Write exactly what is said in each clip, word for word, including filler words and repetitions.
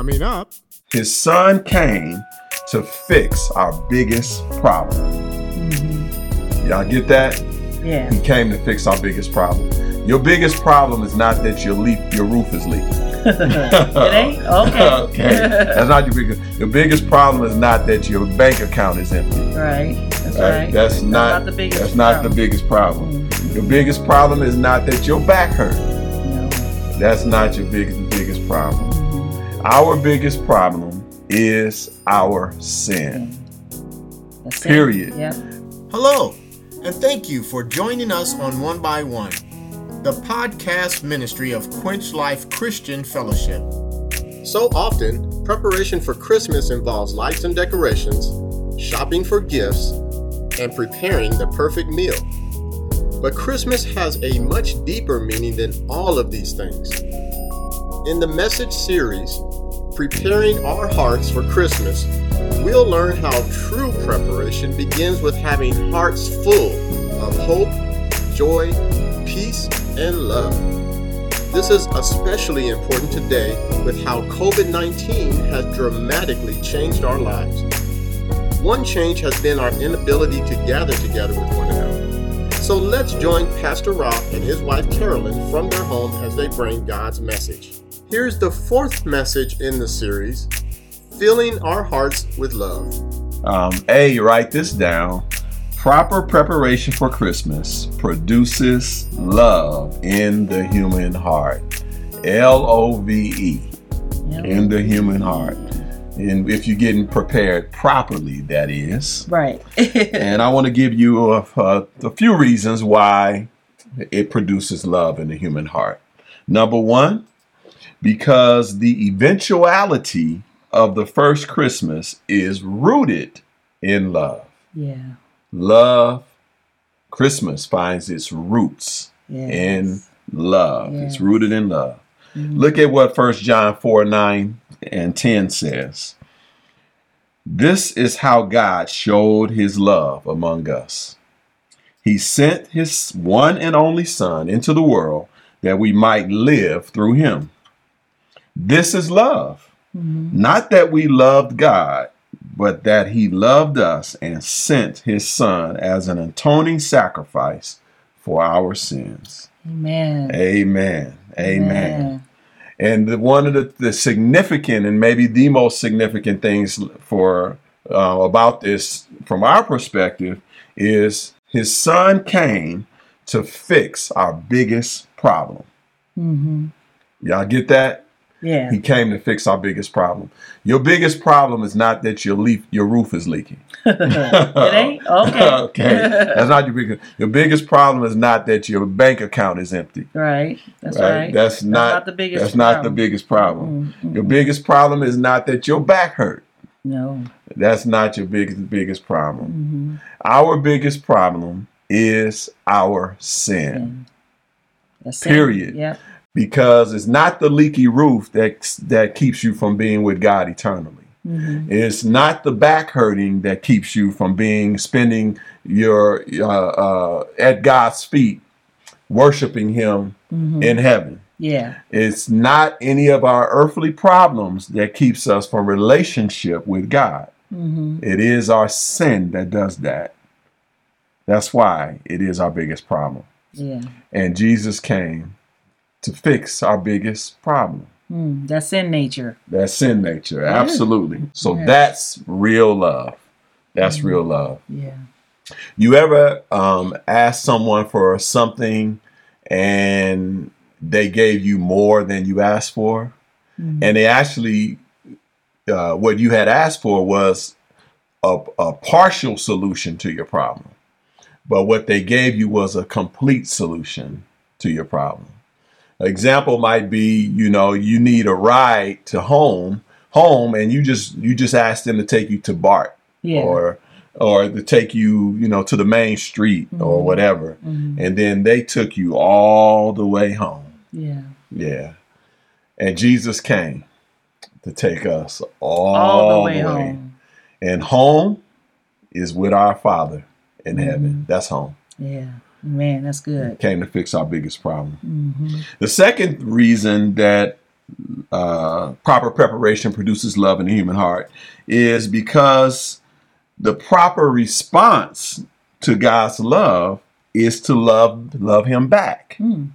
Coming up, his son came to fix our biggest problem. Mm-hmm. Y'all get that? Yeah. He came to fix our biggest problem. Your biggest problem is not that your leak, your roof is leaking. It ain't? Okay. Okay. That's not your biggest. Your biggest problem is not that your bank account is empty. Right. That's right. right. That's, that's not, not the biggest. That's not problem. the biggest problem. Mm-hmm. Your biggest problem is not that your back hurt. No. That's not your biggest biggest problem. Mm-hmm. Our biggest problem is our sin. That's Period. Yep. Hello, and thank you for joining us on One by One, the podcast ministry of Quench Life Christian Fellowship. So often, preparation for Christmas involves lights and decorations, shopping for gifts, and preparing the perfect meal. But Christmas has a much deeper meaning than all of these things. In the message series, Preparing Our Hearts for Christmas, we'll learn how true preparation begins with having hearts full of hope, joy, peace, and love. This is especially important today with how covid nineteen has dramatically changed our lives. One change has been our inability to gather together with one another. So let's join Pastor Rob and his wife Carolyn from their home as they bring God's message. Here's the fourth message in the series, Filling Our Hearts with Love. Um, a, write this down. Proper preparation for Christmas produces love in the human heart. L O V E, yep. In the human heart. And if you're getting prepared properly, that is. Right. And I want to give you a, a, a few reasons why it produces love in the human heart. Number one, because the eventuality of the first Christmas is rooted in love. Yeah. Love, Christmas finds its roots yes. in love. Yes. It's rooted in love. Mm-hmm. Look at what First John four, nine and ten says. This is how God showed his love among us. He sent his one and only Son into the world that we might live through him. This is love. Mm-hmm. Not that we loved God, but that he loved us and sent his Son as an atoning sacrifice for our sins. Amen. Amen. Amen. Amen. And the, one of the, the significant and maybe the most significant things for uh, about this from our perspective is his Son came to fix our biggest problem. Mm-hmm. Y'all get that? Yeah. He came to fix our biggest problem. Your biggest problem is not that your leaf, your roof is leaking. It ain't? Okay. Okay. That's not your biggest. Your biggest problem is not that your bank account is empty. Right. That's right. right. That's, that's not, not the biggest That's problem. not the biggest problem. Mm-hmm. Your biggest problem is not that your back hurt. No. That's not your biggest biggest problem. Mm-hmm. Our biggest problem is our sin. sin. That's Period. Yeah. Because it's not the leaky roof that that keeps you from being with God eternally. Mm-hmm. It's not the back hurting that keeps you from being spending your uh, uh, at God's feet, worshiping him mm-hmm. in heaven. Yeah. It's not any of our earthly problems that keeps us from relationship with God. Mm-hmm. It is our sin that does that. That's why it is our biggest problem. Yeah. And Jesus came to fix our biggest problem. Mm, that's in nature. That's in nature. Yeah. Absolutely. So yes. that's real love. That's mm-hmm. real love. Yeah. You ever um, ask someone for something and they gave you more than you asked for? Mm-hmm. And they actually, uh, what you had asked for was a, a partial solution to your problem. But what they gave you was a complete solution to your problem. Example might be, you know, you need a ride to home, home, and you just you just ask them to take you to BART yeah. or or to take you, you know, to the main street mm-hmm. or whatever, mm-hmm. and then they took you all the way home. Yeah, yeah, and Jesus came to take us all, all the way, the way. home, and home is with our Father in mm-hmm. heaven. That's home. Yeah. Man, that's good. It came to fix our biggest problem. Mm-hmm. The second reason that uh, proper preparation produces love in the human heart is because the proper response to God's love is to love love him back. Hmm.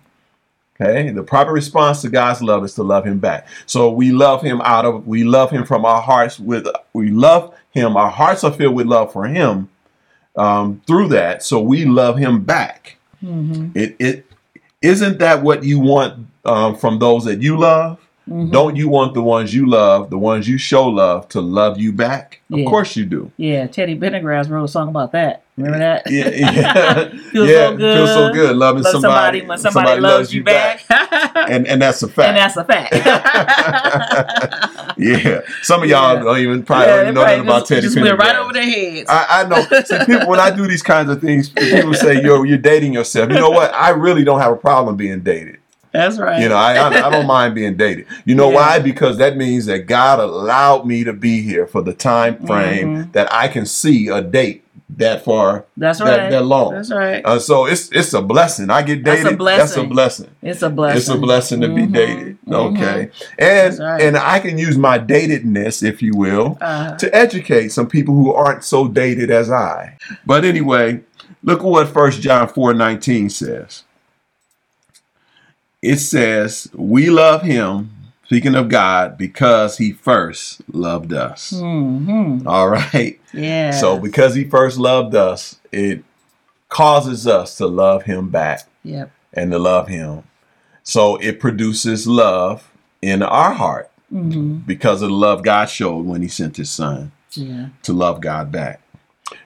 Okay, the proper response to God's love is to love him back. So we love him out of we love him from our hearts with we love him. Our hearts are filled with love for him um, through that. So we love him back. Mm-hmm. It it isn't that what you want um, from those that you love? Mm-hmm. Don't you want the ones you love, the ones you show love, to love you back? Yeah. Of course you do. Yeah, Teddy Pendergrass wrote a song about that. Remember that? Yeah, yeah. feels yeah, so good. Feels so good loving Love somebody, somebody when somebody, somebody loves, loves you back. back. and and that's a fact. And that's a fact. yeah. Some of y'all yeah. don't even probably yeah, don't even know nothing about Teddy Pendergrass. Just went right over their heads. I, I know. See, people, when I do these kinds of things, people say, "Yo, you're dating yourself." You know what? I really don't have a problem being dated. That's right. You know, I I, I don't mind being dated. You know yeah. why? Because that means that God allowed me to be here for the time frame mm-hmm. that I can see a date that far. That's right. That, that long. That's right. Uh, so it's it's a blessing. I get dated. That's a blessing. That's a blessing. It's a blessing. It's a blessing to mm-hmm. be dated. Mm-hmm. Okay. And right. and I can use my datedness, if you will, uh, to educate some people who aren't so dated as I. But anyway, look at what First John four nineteen says. It says, we love him, speaking of God, because he first loved us. Mm-hmm. All right. Yeah. So because he first loved us, it causes us to love him back. Yep. And to love him. So it produces love in our heart mm-hmm. because of the love God showed when he sent his son yeah. to love God back.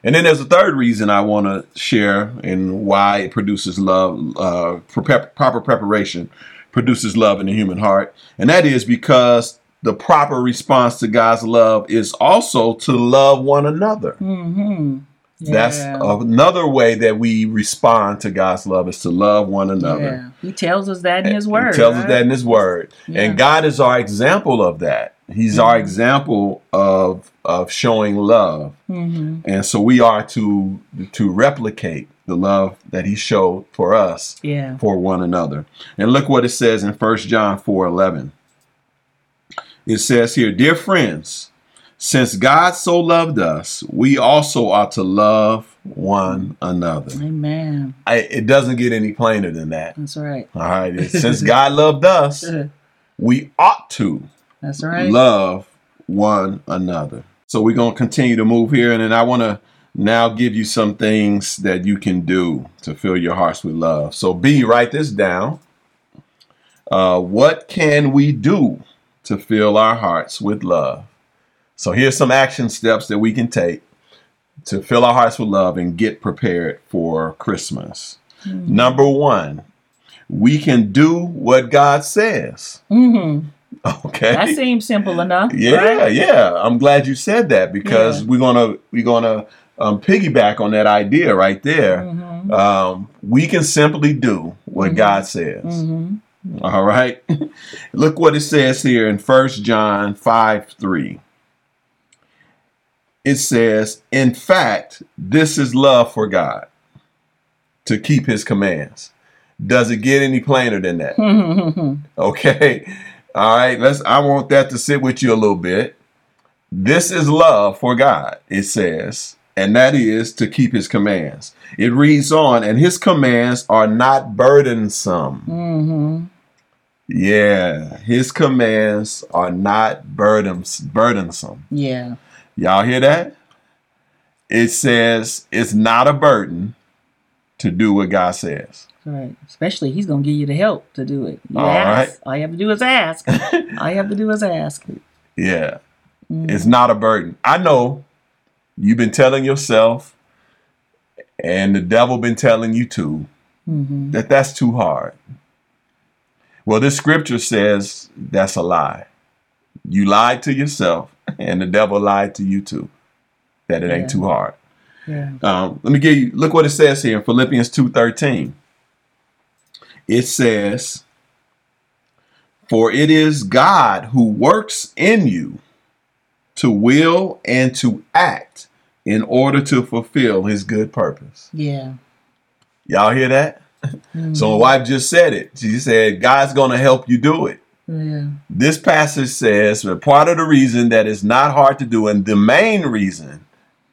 And then there's a third reason I want to share and why it produces love, uh, prep- proper preparation produces love in the human heart. And that is because the proper response to God's love is also to love one another. Mm-hmm. Yeah. That's another way that we respond to God's love is to love one another. Yeah. He tells us that in his word. He tells right? us that in his word. Yeah. And God is our example of that. He's mm-hmm. our example of of showing love. Mm-hmm. And so we are to to replicate the love that he showed for us yeah. for one another. And look what it says in First John four eleven. It says here, dear friends, since God so loved us, we also ought to love one another. Amen. I, it doesn't get any plainer than that. That's right. All right. Since God loved us, we ought to. That's right. Love one another. So we're going to continue to move here. And then I want to now give you some things that you can do to fill your hearts with love. So B, write this down. Uh, what can we do to fill our hearts with love? So here's some action steps that we can take to fill our hearts with love and get prepared for Christmas. Mm-hmm. Number one, we can do what God says. Mm-hmm. Okay. That seems simple enough. Yeah, right? yeah. I'm glad you said that because yeah. we're gonna we're gonna um, piggyback on that idea right there. Mm-hmm. Um, we can simply do what mm-hmm. God says. Mm-hmm. All right. Look what it says here in First John five three. It says, in fact, this is love for God, to keep his commands. Does it get any plainer than that? Okay. All right, let's. I want that to sit with you a little bit. This is love for God, it says, and that is to keep his commands. It reads on, and his commands are not burdensome. Mm-hmm. Yeah, his commands are not burdens- burdensome. Yeah. Y'all hear that? It says it's not a burden to do what God says. Right. Especially he's going to give you the help to do it. You all ask. Right. All you have to do is ask. All you have to do is ask. Yeah. Mm. It's not a burden. I know you've been telling yourself and the devil been telling you too mm-hmm. that that's too hard. Well, this scripture says that's a lie. You lied to yourself and the devil lied to you too, that it yeah. ain't too hard. Yeah. Um, let me give you, look what it says here in Philippians two thirteen. It says, for it is God who works in you to will and to act in order to fulfill his good purpose. Yeah. Y'all hear that? Mm-hmm. So my wife just said it. She said, God's going to help you do it. Yeah. This passage says that part of the reason that it's not hard to do, and the main reason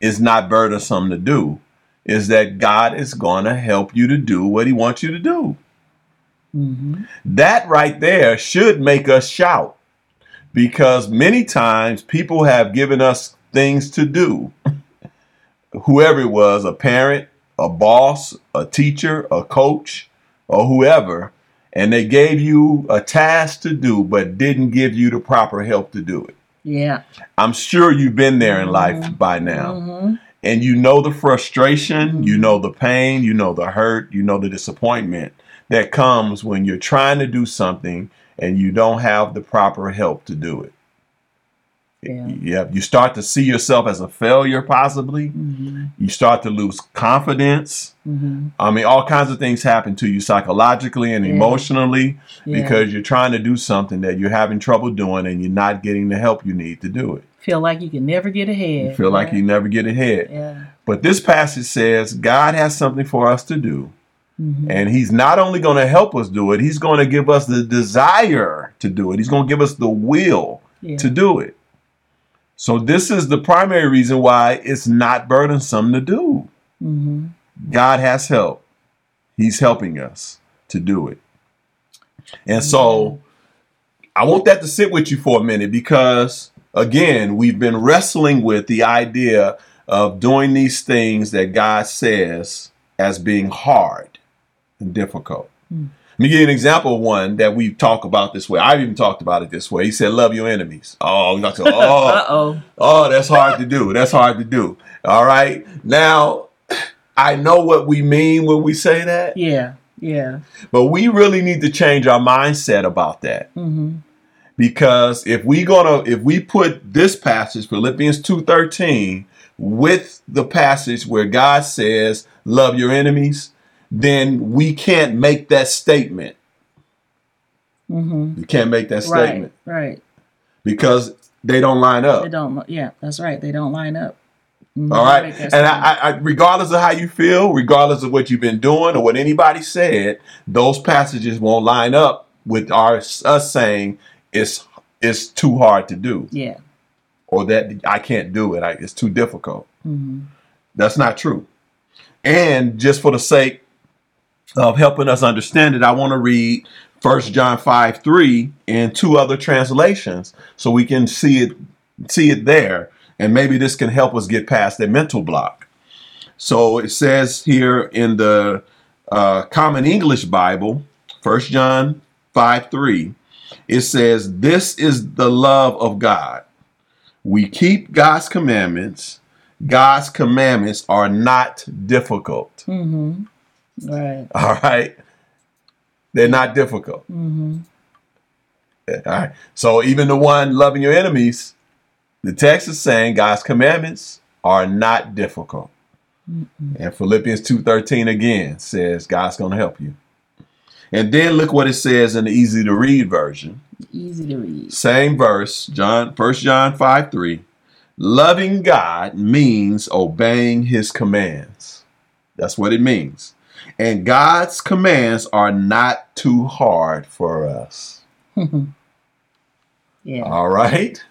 it's not burdensome to do, is that God is going to help you to do what he wants you to do. Mm-hmm. That right there should make us shout, because many times people have given us things to do. Whoever it was, a parent, a boss, a teacher, a coach, or whoever, and they gave you a task to do, but didn't give you the proper help to do it. Yeah. I'm sure you've been there in life mm-hmm. by now. Mm-hmm. And you know the frustration, you know the pain, you know the hurt, you know the disappointment that comes when you're trying to do something and you don't have the proper help to do it. Yeah. Yeah, you start to see yourself as a failure, possibly. Mm-hmm. You start to lose confidence. Mm-hmm. I mean, all kinds of things happen to you psychologically and yeah. emotionally yeah. because you're trying to do something that you're having trouble doing and you're not getting the help you need to do it. Feel like you can never get ahead. You feel right? like you never get ahead. Yeah. But this passage says God has something for us to do. Mm-hmm. And he's not only going to help us do it, he's going to give us the desire to do it. He's going to give us the will yeah. to do it. So this is the primary reason why it's not burdensome to do. Mm-hmm. God has help. He's helping us to do it. And mm-hmm. so I want that to sit with you for a minute, because, again, we've been wrestling with the idea of doing these things that God says as being hard and difficult. Mm-hmm. Let me give you an example of one that we talk about this way. I've even talked about it this way. He said, love your enemies. Oh, not to, oh, Uh-oh. oh, that's hard to do. That's hard to do. All right. Now, I know what we mean when we say that. Yeah. Yeah. But we really need to change our mindset about that. Mm-hmm. Because if we gonna, if we put this passage, Philippians two thirteen, with the passage where God says, love your enemies, then we can't make that statement. Mm-hmm. You can't make that statement. Right, right. Because they don't line up. They don't. Yeah, that's right. They don't line up. Mm-hmm. All right. And I, I, regardless of how you feel, regardless of what you've been doing or what anybody said, those passages won't line up with our us saying it's it's too hard to do. Yeah. Or that I can't do it. I, it's too difficult. Mm-hmm. That's not true. And just for the sake of helping us understand it, I want to read First John five three and two other translations so we can see it, see it there. And maybe this can help us get past that mental block. So it says here in the uh, Common English Bible, First John five three, it says, this is the love of God. We keep God's commandments. God's commandments are not difficult. Mm-hmm. Right. All right. They're not difficult. Mm-hmm. All right. So even the one loving your enemies, the text is saying God's commandments are not difficult. Mm-hmm. And Philippians two thirteen again says God's going to help you. And then look what it says in the easy to read version. Easy to read. Same verse, John, First John five three. Loving God means obeying his commands. That's what it means. And God's commands are not too hard for us. Yeah. All right.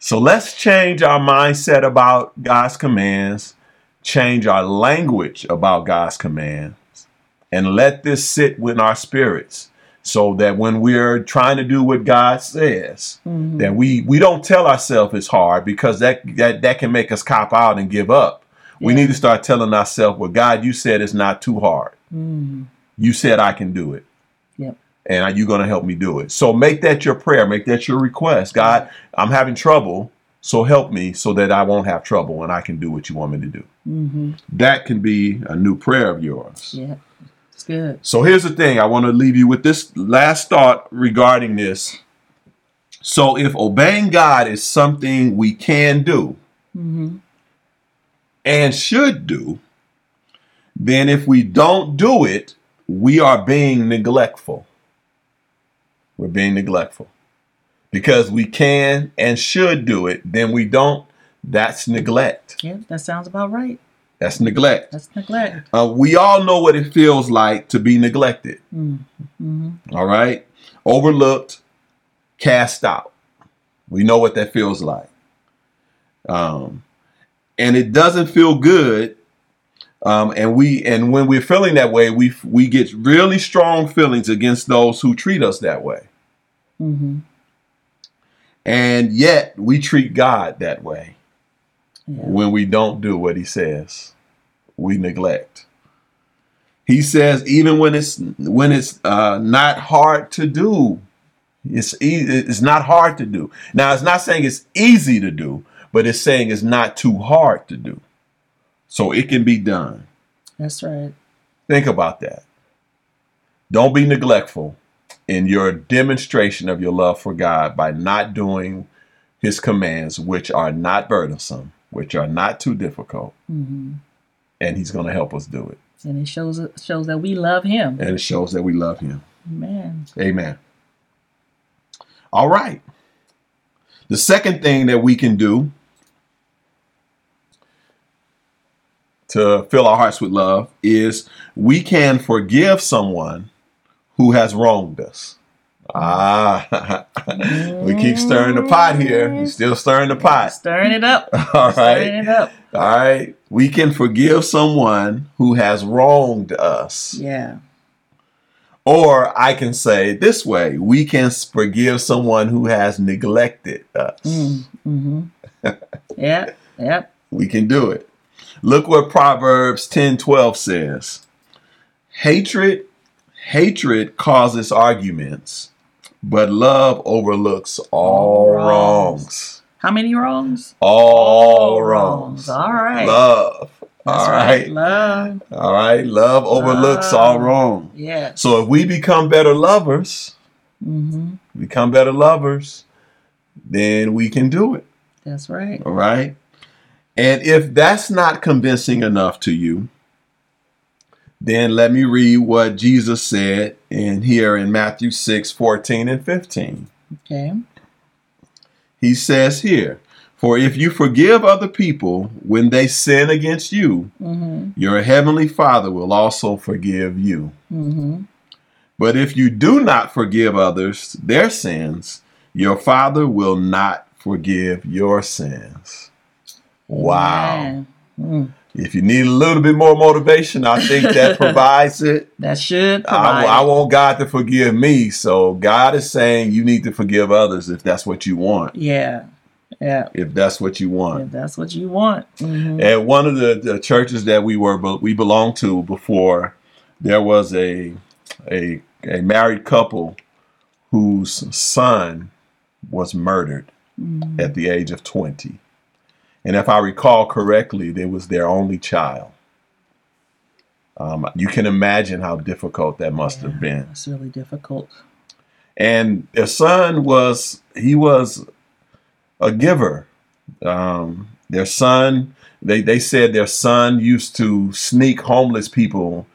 So let's change our mindset about God's commands, change our language about God's commands, and let this sit with our spirits. So that when we're trying to do what God says, mm-hmm. that we, we don't tell ourselves it's hard, because that, that, that can make us cop out and give up. Yeah. We need to start telling ourselves, well, God, you said it's not too hard. Mm-hmm. You said I can do it. Yep. And are you going to help me do it? So make that your prayer. Make that your request. God, I'm having trouble. So help me so that I won't have trouble and I can do what you want me to do. Mm-hmm. That can be a new prayer of yours. Yeah. Good. So here's the thing. I want to leave you with this last thought regarding this. So if obeying God is something we can do mm-hmm. and should do, then if we don't do it, we are being neglectful. We're being neglectful because we can and should do it. Then we don't. That's neglect. Yeah, that sounds about right. That's neglect. That's neglect. Uh, we all know what it feels like to be neglected. Mm-hmm. All right. Overlooked, cast out. We know what that feels like. Um, and it doesn't feel good. Um, and we and when we're feeling that way, we we get really strong feelings against those who treat us that way. Mm-hmm. And yet we treat God that way. Yeah. When we don't do what he says, we neglect. He says, even when it's when it's uh, not hard to do, it's easy, it's not hard to do. Now, it's not saying it's easy to do, but it's saying it's not too hard to do. So it can be done. That's right. Think about that. Don't be neglectful in your demonstration of your love for God by not doing his commands, which are not burdensome, which are not too difficult. Mm-hmm. And he's going to help us do it. And it shows shows that we love him. And it shows that we love him. Amen. Amen. All right. The second thing that we can do to fill our hearts with love is we can forgive someone who has wronged us. Ah, we keep stirring the pot here. We're still stirring the pot. Stirring it up. All right. Stirring it up. All right. We can forgive someone who has wronged us. Yeah. Or I can say this way, we can forgive someone who has neglected us. Mm-hmm. Yeah, yeah. We can do it. Look what Proverbs ten twelve says. Hatred, hatred causes arguments, but love overlooks all wrongs. wrongs. How many wrongs? All, all wrongs. wrongs. All right. Love. That's all right. right. Love. All right. Love overlooks love. all wrong. Yeah. So if we become better lovers, mm-hmm. become better lovers, then we can do it. That's right. All right. And if that's not convincing enough to you, then let me read what Jesus said in here in Matthew six, fourteen and fifteen. Okay. He says here, for if you forgive other people when they sin against you, mm-hmm. your heavenly Father will also forgive you. Mm-hmm. But if you do not forgive others their sins, your Father will not forgive your sins. Wow. Mm. If you need a little bit more motivation, I think that provides it. That should provide. I, I want God to forgive me. So God is saying you need to forgive others if that's what you want. Yeah. Yeah. If that's what you want. If that's what you want. Mm-hmm. At one of the, the churches that we were, but we belonged to before, there was a, a a married couple whose son was murdered mm-hmm. at the age of twenty. And if I recall correctly, they was their only child. Um, you can imagine how difficult that must yeah, have been. It's really difficult. And their son was, he was a giver. Um, their son, they, they said their son used to sneak homeless people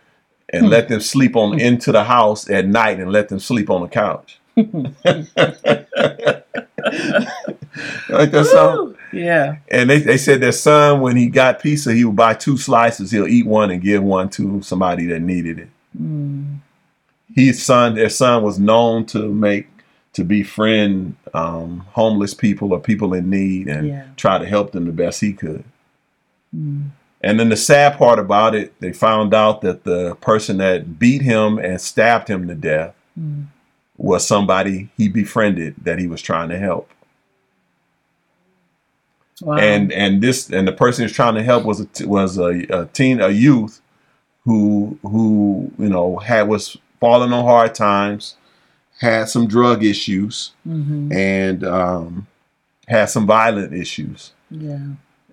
and let them sleep on into the house at night and let them sleep on the couch. Like their son. Yeah. And they, they said their son, when he got pizza, he would buy two slices. He'll eat one and give one to somebody that needed it. Mm. His son, their son was known to make to befriend um, homeless people or people in need and yeah. try to help them the best he could. Mm. And then the sad part about it, they found out that the person that beat him and stabbed him to death mm. was somebody he befriended that he was trying to help. Wow. And and this and the person who's trying to help was a, was a, a teen, a youth who who, you know, had was falling on hard times, had some drug issues mm-hmm. and um, had some violent issues. Yeah,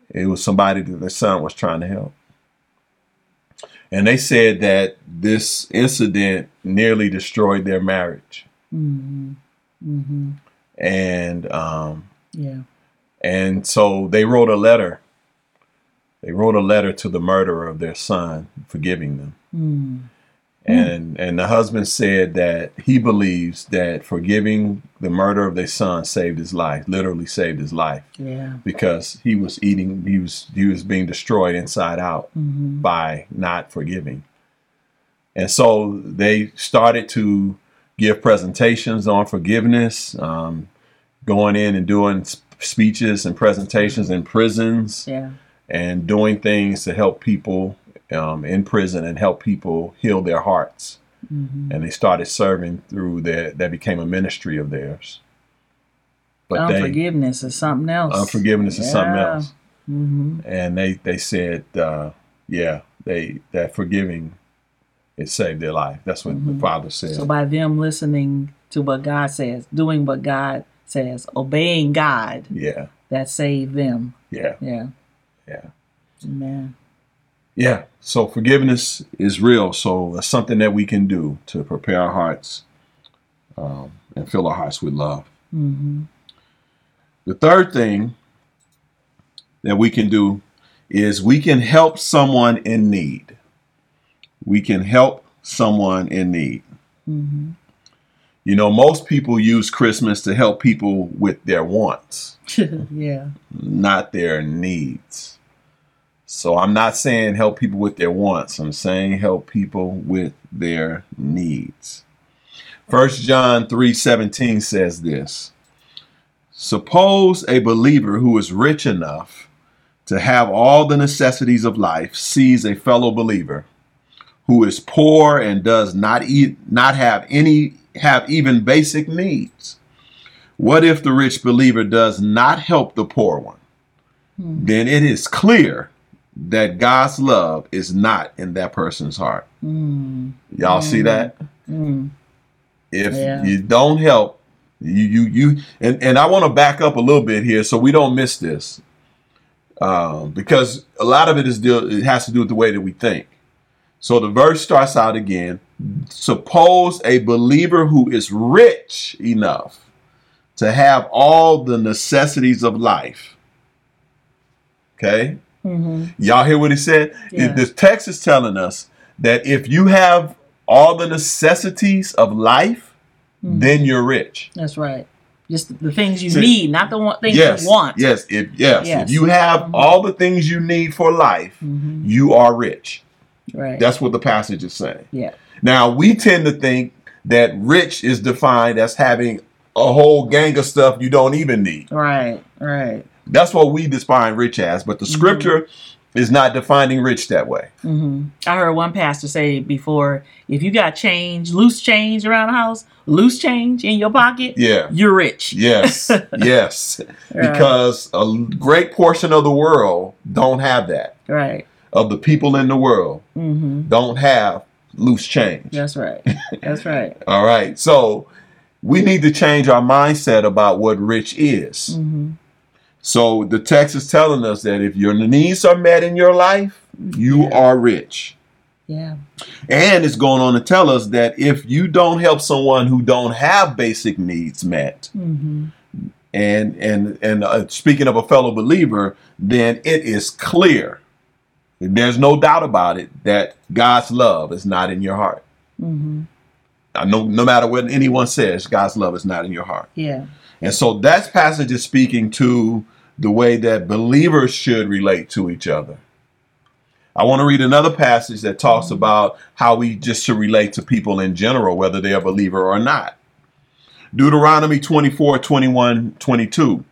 it was somebody that their son was trying to help. And they said that this incident nearly destroyed their marriage. Mm-hmm. Mm-hmm. And um, yeah. And so they wrote a letter. They wrote a letter to the murderer of their son, forgiving them. Mm. And mm. and the husband said that he believes that forgiving the murder of their son saved his life, literally saved his life. Yeah. Because he was eating, he was he was being destroyed inside out mm-hmm. by not forgiving. And so they started to give presentations on forgiveness, um, going in and doing speeches and presentations in prisons, yeah. and doing things to help people um, in prison and help people heal their hearts. Mm-hmm. And they started serving through their, that became a ministry of theirs. But unforgiveness they, is something else. Unforgiveness yeah. is something else. Mm-hmm. And they, they said, uh, yeah, they that forgiving, it saved their life. That's what mm-hmm. the Father said. So by them listening to what God says, doing what God says, obeying God, yeah, that saved them. Yeah. Yeah. Yeah. Amen. Yeah. So forgiveness is real. So it's something that we can do to prepare our hearts um, and fill our hearts with love. Mm-hmm. The third thing that we can do is we can help someone in need. We can help someone in need. Mm-hmm. You know, most people use Christmas to help people with their wants, yeah, not their needs. So I'm not saying help people with their wants. I'm saying help people with their needs. First John three seventeen says this. Suppose a believer who is rich enough to have all the necessities of life sees a fellow believer who is poor and does not eat, not have any, have even basic needs. What if the rich believer does not help the poor one? Mm. Then it is clear that God's love is not in that person's heart. Mm. Y'all mm. see that? Mm. If yeah. you don't help, You, you, you, and, and I want to back up a little bit here so we don't miss this, um, because a lot of it is deal, it has to do with the way that we think. So the verse starts out again. Suppose a believer who is rich enough to have all the necessities of life. Okay, mm-hmm. y'all hear what he said? Yeah. The text is telling us that if you have all the necessities of life, Mm-hmm. then you're rich. That's right. Just the things you so, need, not the one, things yes, you want. Yes, if, yes. yes. If you have mm-hmm. all the things you need for life, mm-hmm. you are rich. Right. That's what the passage is saying. Yeah. Now, we tend to think that rich is defined as having a whole gang of stuff you don't even need. Right, right. That's what we define rich as, but the mm-hmm. scripture is not defining rich that way. Mm-hmm. I heard one pastor say before, if you got change, loose change around the house, loose change in your pocket, yeah. you're rich. Yes, yes. Right. Because a great portion of the world don't have that. Right. Of the people in the world mm-hmm. don't have loose change. That's right. That's right. All right. So we need to change our mindset about what rich is. Mm-hmm. So the text is telling us that if your needs are met in your life, you yeah. are rich. Yeah. And it's going on to tell us that if you don't help someone who don't have basic needs met, mm-hmm. and and and uh, speaking of a fellow believer, then it is clear, there's no doubt about it, that God's love is not in your heart. Mm-hmm. I know, no matter what anyone says, God's love is not in your heart. Yeah. And so that passage is speaking to the way that believers should relate to each other. I want to read another passage that talks mm-hmm. about how we just should relate to people in general, whether they're a believer or not. Deuteronomy twenty-four, twenty-one, twenty-two.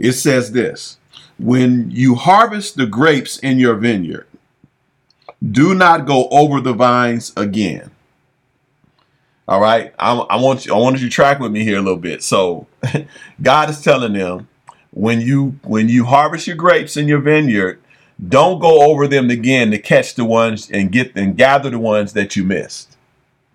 It says this, when you harvest the grapes in your vineyard, do not go over the vines again. All right. I, I want you, I wanted you to track with me here a little bit. So God is telling them when you, when you harvest your grapes in your vineyard, don't go over them again to catch the ones and get and gather the ones that you missed.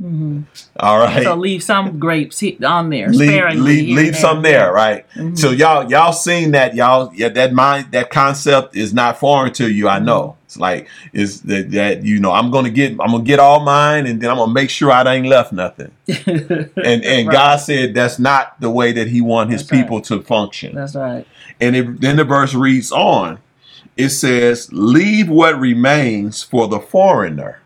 Mm-hmm. All right. So leave some grapes on there. Leave, leave, leave some there. Right. Mm-hmm. So y'all, y'all seen that y'all, yeah, that mind, that concept is not foreign to you. I know. It's like is that, that you know I'm gonna get I'm gonna get all mine and then I'm gonna make sure I ain't left nothing. and and right. God said that's not the way that He wants His that's people right. to function. That's right. And it, then the verse reads on. It says, "Leave what remains for the foreigner."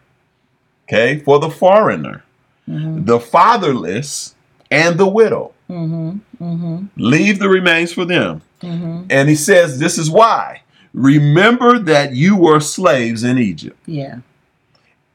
Okay, for the foreigner, mm-hmm. the fatherless, and the widow. Mm-hmm. Mm-hmm. Leave the remains for them. Mm-hmm. And He says, "This is why." Remember that you were slaves in Egypt. Yeah.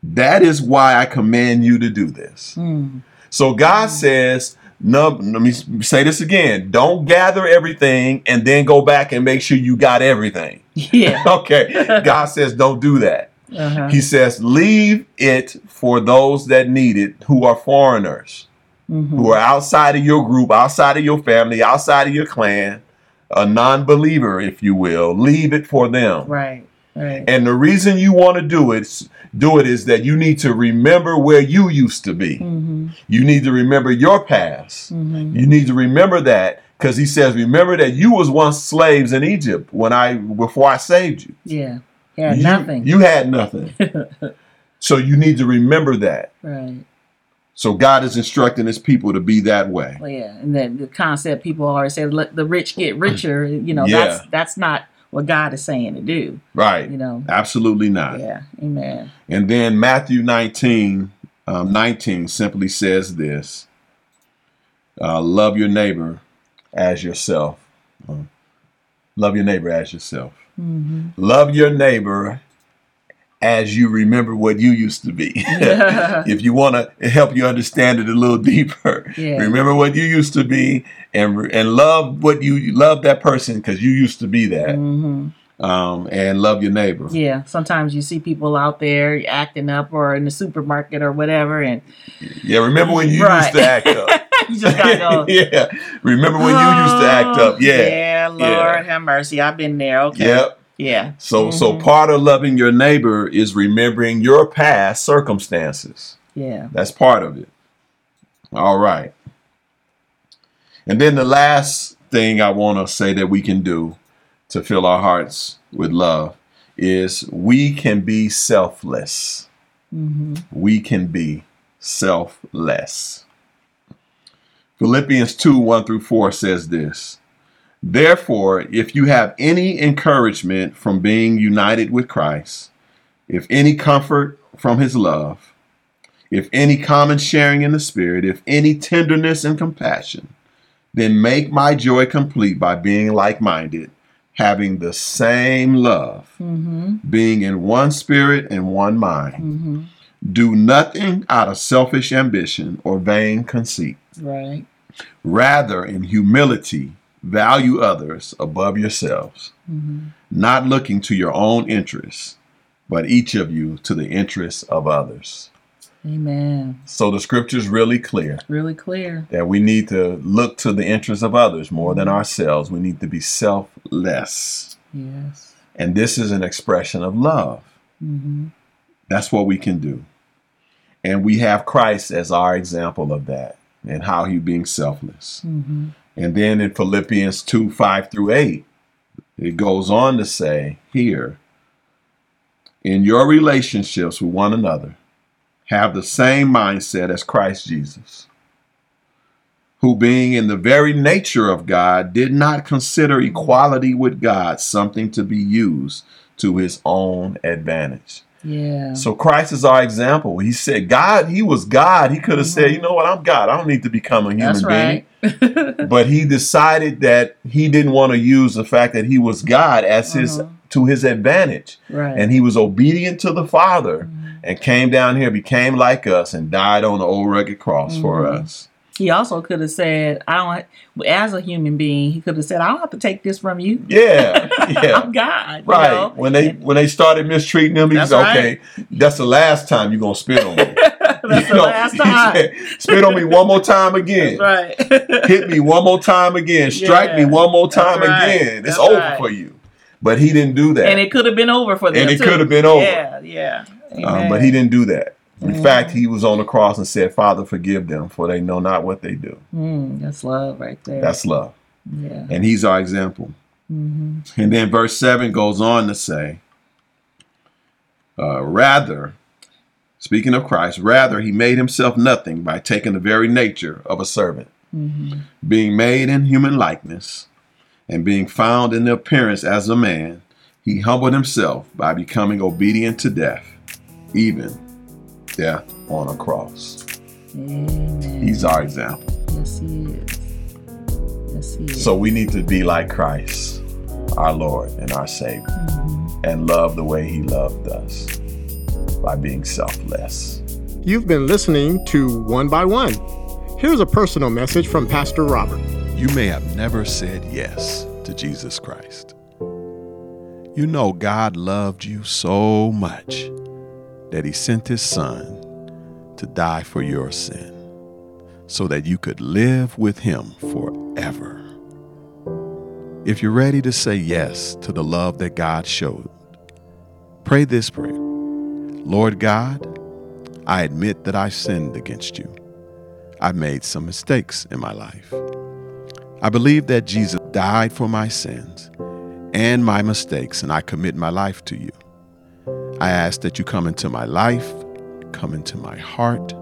That is why I command you to do this. Mm. So God mm. says, no, let me say this again. Don't gather everything and then go back and make sure you got everything. Yeah. Okay. God says, don't do that. Uh-huh. He says, leave it for those that need it, who are foreigners, mm-hmm. who are outside of your group, outside of your family, outside of your clan, a non-believer, if you will. Leave it for them. Right. Right. And the reason you want to do it, do it is that you need to remember where you used to be. Mm-hmm. You need to remember your past. Mm-hmm. You need to remember that, because he says, remember that you was once slaves in Egypt when I before I saved you. Yeah. Yeah. You, nothing. You had nothing. So you need to remember that. Right. So God is instructing his people to be that way. Well, yeah. And then the concept people always say, let the rich get richer. You know, yeah. that's that's not what God is saying to do. Right. You know. Absolutely not. Yeah. Amen. And then Matthew nineteen, um, nineteen simply says this. Uh, love your neighbor as yourself. Um, love your neighbor as yourself. Mm-hmm. Love your neighbor as you remember what you used to be. Yeah. If you want to help you understand it a little deeper, yeah. remember what you used to be, and and love what you love that person, because you used to be that. Mm-hmm. Um, and love your neighbor. Yeah. Sometimes you see people out there acting up, or in the supermarket or whatever, and yeah, remember when you right. used to act up. You just gotta go. Yeah. Remember when oh, you used to act up. Yeah. Yeah. Lord yeah. have mercy. I've been there. Okay. Yep. Yeah. So mm-hmm. so part of loving your neighbor is remembering your past circumstances. Yeah. That's part of it. All right. And then the last thing I want to say that we can do to fill our hearts with love is we can be selfless. Mm-hmm. We can be selfless. Philippians two, one through four says this. Therefore, if you have any encouragement from being united with Christ, if any comfort from his love, if any common sharing in the Spirit, if any tenderness and compassion, then make my joy complete by being like-minded, having the same love, mm-hmm. being in one spirit and one mind. Mm-hmm. Do nothing out of selfish ambition or vain conceit. Right. Rather, in humility, value others above yourselves, mm-hmm. not looking to your own interests, but each of you to the interests of others. Amen. So the scripture's really clear. Really clear. That we need to look to the interests of others more than ourselves. We need to be selfless. Yes. And this is an expression of love. Mm-hmm. That's what we can do. And we have Christ as our example of that, and how he being selfless. Mm-hmm. And then in Philippians two, five through eight, it goes on to say here, in your relationships with one another, have the same mindset as Christ Jesus, who being in the very nature of God, did not consider equality with God something to be used to his own advantage. Yeah. So Christ is our example. He said, God, he was God. He could have mm-hmm. said, you know what? I'm God. I don't need to become a human That's being. Right. But he decided that he didn't want to use the fact that he was God as uh-huh. his to his advantage. Right. And he was obedient to the Father mm-hmm. and came down here, became like us, and died on the old rugged cross mm-hmm. for us. He also could have said, "I don't." As a human being, he could have said, "I don't have to take this from you." Yeah, yeah. I'm God. Right. You know? When they when they started mistreating him, he was okay. Right. That's the last time you're gonna spit on me. That's you the know? Last time. Said, spit on me one more time again. That's right. Hit me one more time again. Strike yeah. me one more time That's right. again. It's That's over right. for you. But he didn't do that. And it could have been over for them. And it too. could have been over. Yeah, yeah. Um, but he didn't do that. In mm. fact, he was on the cross and said, Father, forgive them, for they know not what they do. Mm, that's love right there. That's love. Yeah. And he's our example. Mm-hmm. And then verse seven goes on to say, uh, rather, speaking of Christ, rather he made himself nothing by taking the very nature of a servant, mm-hmm. being made in human likeness and being found in the appearance as a man. He humbled himself by becoming obedient to death, even death on a cross. Amen. He's our example. Yes, he is. Yes, he is. So we need to be like Christ, our Lord and our Savior, mm-hmm. and love the way he loved us. by being selfless. You've been listening to One by One. Here's a personal message from Pastor Robert. You may have never said yes to Jesus Christ. You know God loved you so much that he sent his son to die for your sin so that you could live with him forever. If you're ready to say yes to the love that God showed, pray this prayer. Lord God, I admit that I sinned against you. I made some mistakes in my life. I believe that Jesus died for my sins and my mistakes, and I commit my life to you. I ask that you come into my life, come into my heart,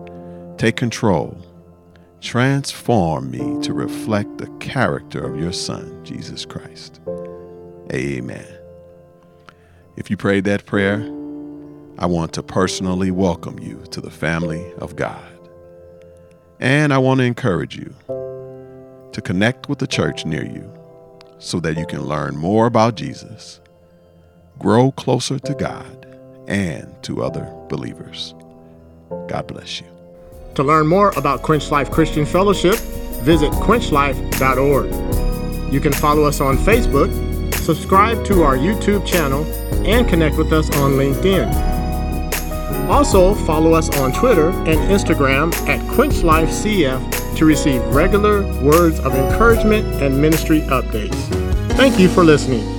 take control, transform me to reflect the character of your Son, Jesus Christ. Amen. If you prayed that prayer, I want to personally welcome you to the family of God. And I want to encourage you to connect with the church near you so that you can learn more about Jesus, grow closer to God, and to other believers. God bless you. To learn more about Quench Life Christian Fellowship, visit quench life dot org. You can follow us on Facebook, subscribe to our YouTube channel, and connect with us on LinkedIn. Also, follow us on Twitter and Instagram at Quench Life C F to receive regular words of encouragement and ministry updates. Thank you for listening.